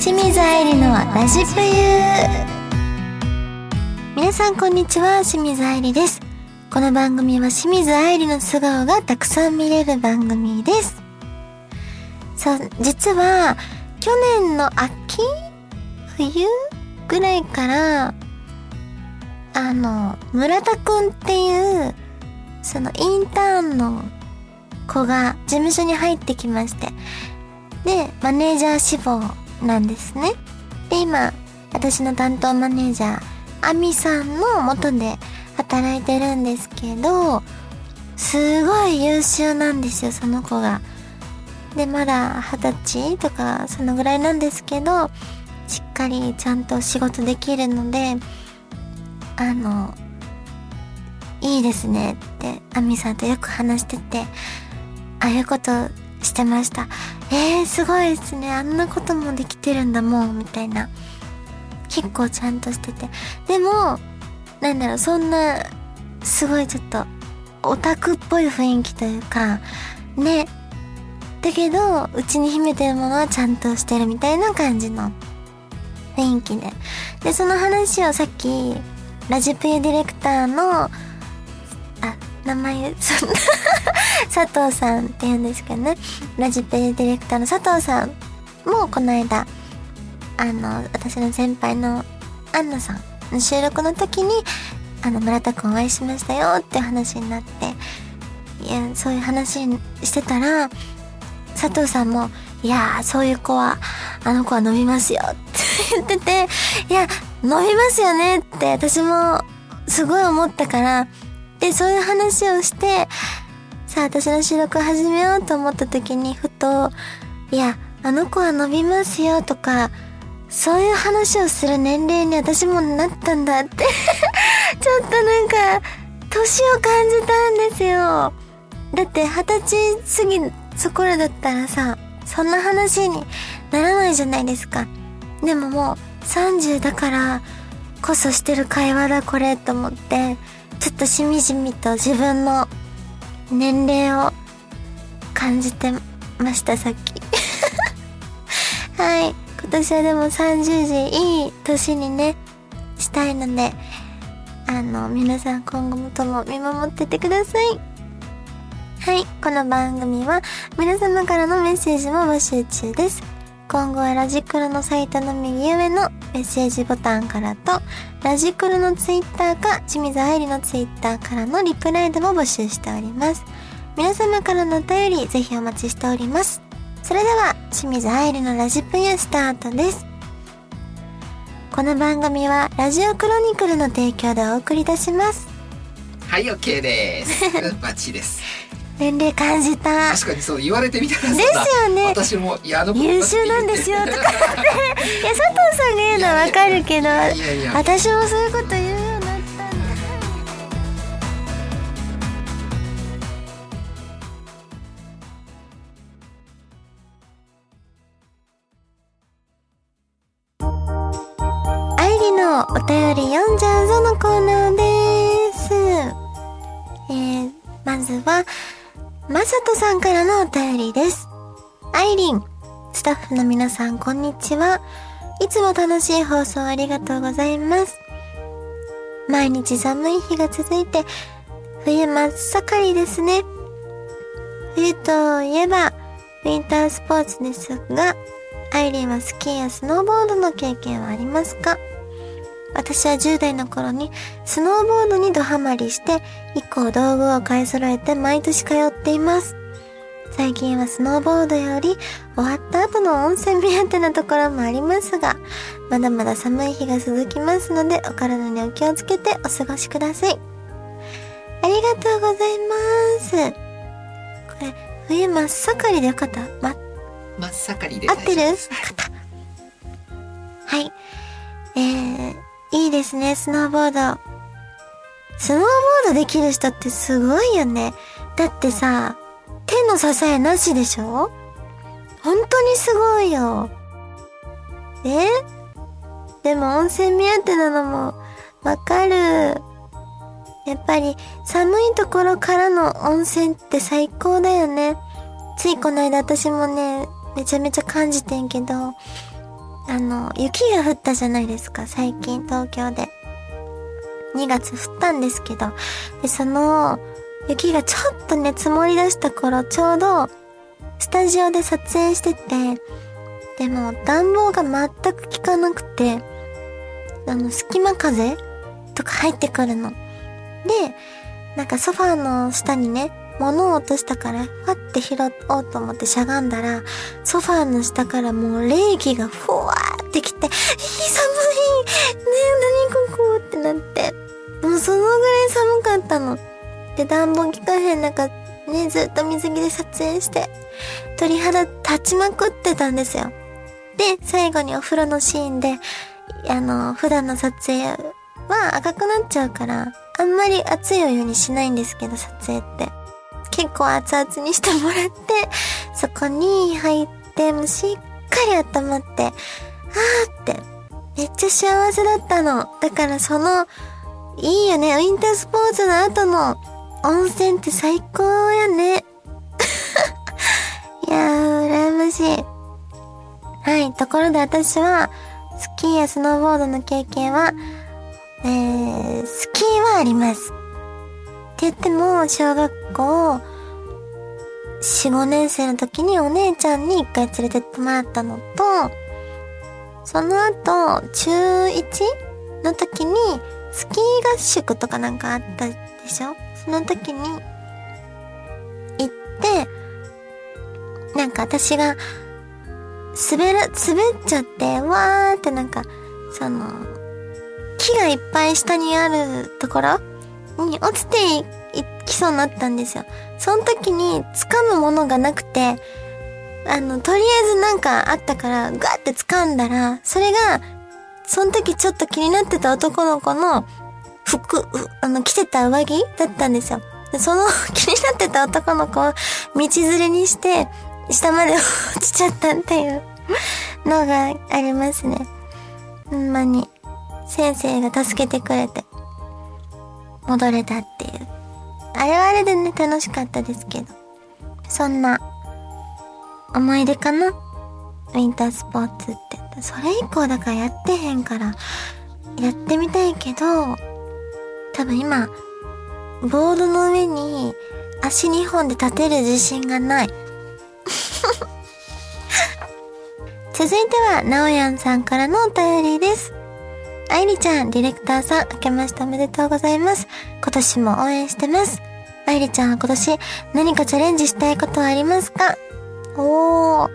清水愛理の私ぷゆー。皆さんこんにちは、清水愛理です。この番組は清水愛理の素顔がたくさん見れる番組です。さあ、実は去年の秋冬ぐらいから村田くんっていうそのインターンの子が事務所に入ってきまして、でマネージャー志望なんですね。で今私の担当マネージャーアミさんの元で働いてるんですけど、すごい優秀なんですよ、その子が。でまだ20歳とかそのぐらいなんですけど、しっかりちゃんと仕事できるのでいいですねってアミさんとよく話してて、ああいうことしてました。すごいですね、あんなこともできてるんだもんみたいな。結構ちゃんとしてて、でもなんだろう、そんなすごいちょっとオタクっぽい雰囲気というかね、だけどうちに秘めてるものはちゃんとしてるみたいな感じの雰囲気で、でその話をさっきラジプユディレクターの名前佐藤さんって言うんですけどね、ラジプユディレクターの佐藤さんもこの間私の先輩のアンナさんの収録の時に村田くんお会いしましたよって話になって、いやそういう話してたら佐藤さんもいやそういう子は子は伸びますよって言ってて、いや伸びますよねって私もすごい思ったから、でそういう話をして、さあ私の収録を始めようと思った時にふと、いや子は伸びますよとかそういう話をする年齢に私もなったんだってちょっとなんか年を感じたんですよ。だって20歳過ぎそこらだったらさ、そんな話にならないじゃないですか。でももう30だからこそしてる会話だこれと思って、ちょっとしみじみと自分の年齢を感じてました、さっきはい、今年はでも30時いい年にねしたいので、皆さん今後とも見守っててください。はい、この番組は皆様からのメッセージも募集中です。今後はラジクロのサイトの右上のメッセージボタンからと、ラジクロのツイッターか清水愛理のツイッターからのリプライでも募集しております。皆様からのお便りぜひお待ちしております。それでは清水愛理のラジプユスタートです。この番組はラジオクロニクルの提供でお送りいたします。はい、OK ですバッチリです。年齢感じた。確かにそう言われてみたらですよね。私も優秀なんですよとかっていや佐藤さんが言うのはわかるけど、いや私もそういうこと言うようになったんだ。愛理のお便り読んじゃうぞのコーナーです。まずは。まさとさんからのお便りです。アイリン、スタッフの皆さんこんにちは。いつも楽しい放送ありがとうございます。毎日寒い日が続いて、冬真っ盛りですね。冬といえば、ウィンタースポーツですが、アイリンはスキーやスノーボードの経験はありますか？私は10代の頃にスノーボードにドハマりして以降道具を買い揃えて毎年通っています。最近はスノーボードより終わった後の温泉目当てなところもありますが、まだまだ寒い日が続きますのでお体にお気をつけてお過ごしください。ありがとうございます。これ冬真っ盛りでよかった？真っ盛りで合ってる？よかった。はい、いいですね、スノーボード。スノーボードできる人ってすごいよね。だってさ、手の支えなしでしょ？本当にすごいよ。でも温泉目当てなのもわかる。やっぱり寒いところからの温泉って最高だよね。ついこの間私もね、めちゃめちゃ感じてんけど、雪が降ったじゃないですか、最近東京で。2月降ったんですけど、で、その雪がちょっとね、積もり出した頃、ちょうどスタジオで撮影してて、でも暖房が全く効かなくて、隙間風とか入ってくるの。で、なんかソファーの下にね、物を落としたから、ファって拾おうと思ってしゃがんだら、ソファーの下からもう冷気がふわーってきて、寒い、ねえ、何ここってなって。もうそのぐらい寒かったの。で、暖房効かへん中、ね、ずっと水着で撮影して、鳥肌立ちまくってたんですよ。で、最後にお風呂のシーンで、普段の撮影は赤くなっちゃうから、あんまり熱いお湯にしないんですけど、撮影って。結構熱々にしてもらって、そこに入って、もうしっかり温まって、あーって、めっちゃ幸せだったの。だからいいよね、ウィンタースポーツの後の温泉って最高やね。いやー、羨ましい。はい、ところで私は、スキーやスノーボードの経験は、スキーはあります。って言っても、小学校 4,5 年生の時にお姉ちゃんに一回連れてってもらったのと、その後、中1の時にスキー合宿とかなんかあったでしょ？その時に行って、なんか私が滑っちゃって、わーってなんか、木がいっぱい下にあるところに落ちてきそうになったんですよ。その時に掴むものがなくて、とりあえずなんかあったから、ガーって掴んだら、それが、その時ちょっと気になってた男の子の服、着てた上着だったんですよ。で、その気になってた男の子を道連れにして、下まで落ちちゃったっていうのがありますね。ほんまに。先生が助けてくれて。戻れたっていう。あれはあれでね、楽しかったですけど。そんな、思い出かな？ウィンタースポーツって。それ以降だからやってへんから、やってみたいけど、多分今、ボードの上に足2本で立てる自信がない。続いては、なおやんさんからのお便りです。愛理ちゃん、ディレクターさん、明けましておめでとうございます。今年も応援してます。愛理ちゃんは今年何かチャレンジしたいことはありますか？おー、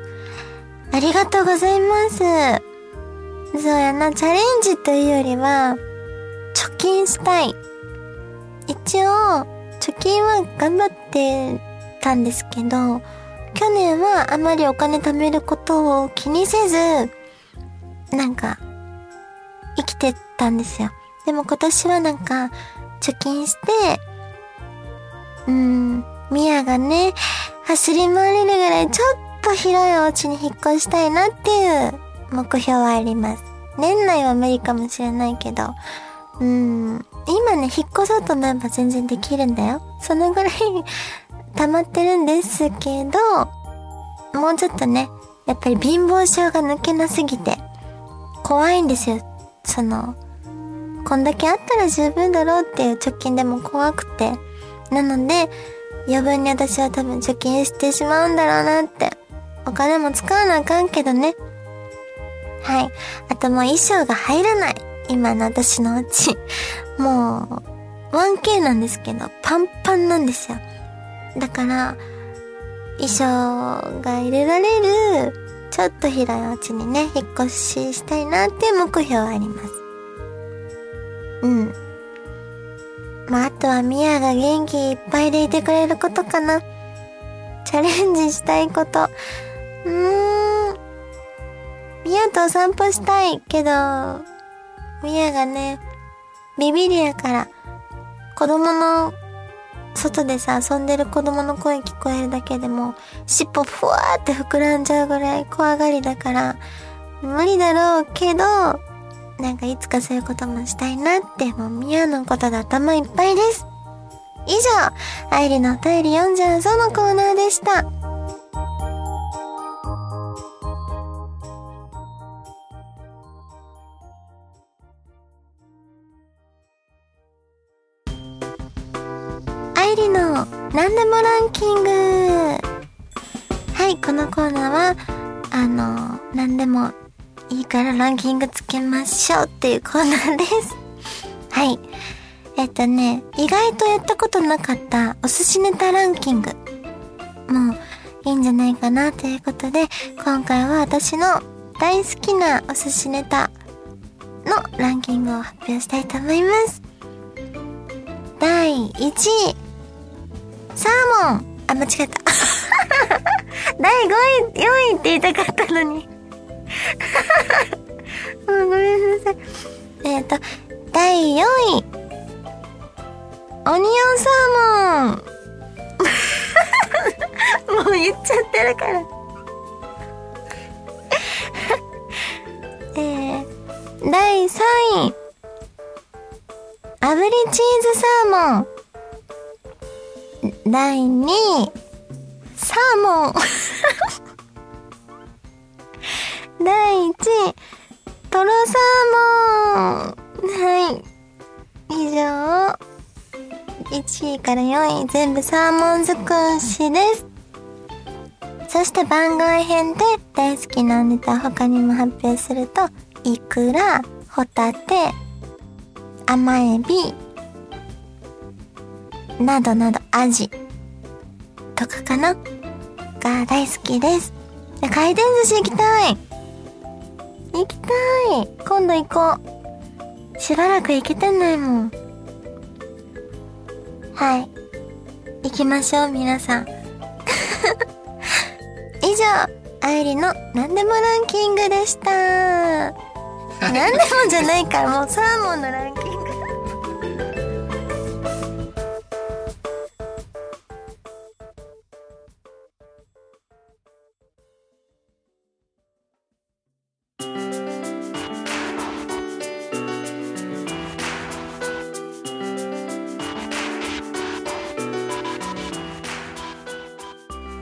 ありがとうございます。そうやな、チャレンジというよりは、貯金したい。一応、貯金は頑張ってたんですけど、去年はあまりお金貯めることを気にせず、なんか、生きてたんですよ。でも今年はなんか貯金して、ミヤがね、走り回れるぐらいちょっと広いお家に引っ越したいなっていう目標はあります。年内は無理かもしれないけど、今ね、引っ越そうと思えば全然できるんだよ。そのぐらい溜まってるんですけど、もうちょっとね、やっぱり貧乏症が抜けなすぎて怖いんですよ。こんだけあったら十分だろうっていう貯金でも怖くて。なので、余分に私は多分貯金してしまうんだろうなって。お金も使わなあかんけどね。はい。あともう衣装が入らない。今の私のうち。もう、1K なんですけど、パンパンなんですよ。だから、衣装が入れられる、ちょっと広いうちにね、引っ越ししたいなっていう目標はあります。まあ、あとはミヤが元気いっぱいでいてくれることかな。チャレンジしたいこと。ミヤとお散歩したいけど、ミヤがね、ビビりやから、外でさ、遊んでる子供の声聞こえるだけでも、尻尾ふわーって膨らんじゃうぐらい怖がりだから、無理だろうけど、なんかいつかそういうこともしたいなって、もうミヤのことで頭いっぱいです。以上、愛理のお便り読んじゃうぞのコーナーでした。ゆりのなんでもランキング。はい、このコーナーはなんでもいいからランキングつけましょうっていうコーナーです。はい。意外とやったことなかったお寿司ネタランキングもいいんじゃないかなということで、今回は私の大好きなお寿司ネタのランキングを発表したいと思います。第1位サーモン、間違えた第5位4位って言いたかったのにもうごめんなさい。第4位オニオンサーモンもう言っちゃってるから第3位炙りチーズサーモン、第2位サーモン第1位トロサーモン。はい、以上1位から4位全部サーモン尽くしです。そして番外編で大好きなネタ他にも発表すると、イクラ、ホタテ、甘エビなどなど、アジとかかなが大好きです。回転寿司行きたい。今度行こう。しばらく行けてないもん。はい、行きましょう皆さん以上、あゆりのなんでもランキングでした。なんでもじゃないからもうサーモンのランキング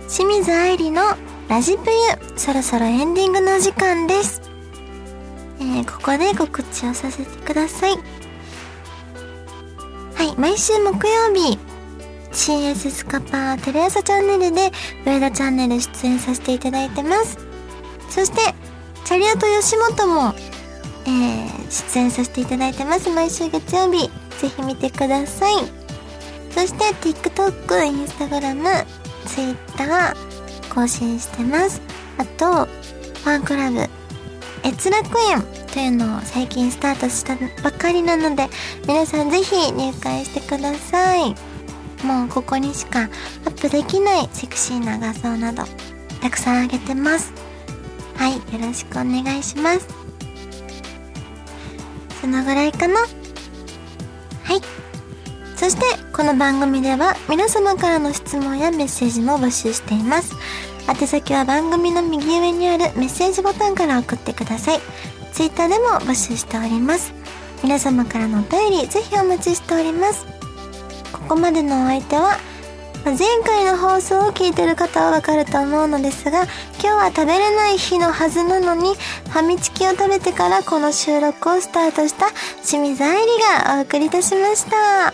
清水愛理のラジプユ、そろそろエンディングの時間です。ここで告知をさせてください。はい、毎週木曜日 CS スカパーテレ朝チャンネルで上田チャンネル出演させていただいてます。そしてチャリアと吉本も、出演させていただいてます。毎週月曜日ぜひ見てください。そして TikTok、Instagram、Twitter 更新してます。あとファンクラブ越楽園というのを最近スタートしたばかりなので、皆さんぜひ入会してください。もうここにしかアップできないセクシーな画像などたくさんあげてます。はい、よろしくお願いします。そのぐらいかな。はい、そしてこの番組では皆様からの質問やメッセージも募集しています。宛先は番組の右上にあるメッセージボタンから送ってください。ツイッターでも募集しております。皆様からのお便りぜひお待ちしております。ここまでのお相手は、前回の放送を聞いてる方はわかると思うのですが、今日は食べれない日のはずなのにファミチキを食べてからこの収録をスタートした清水愛理がお送りいたしました。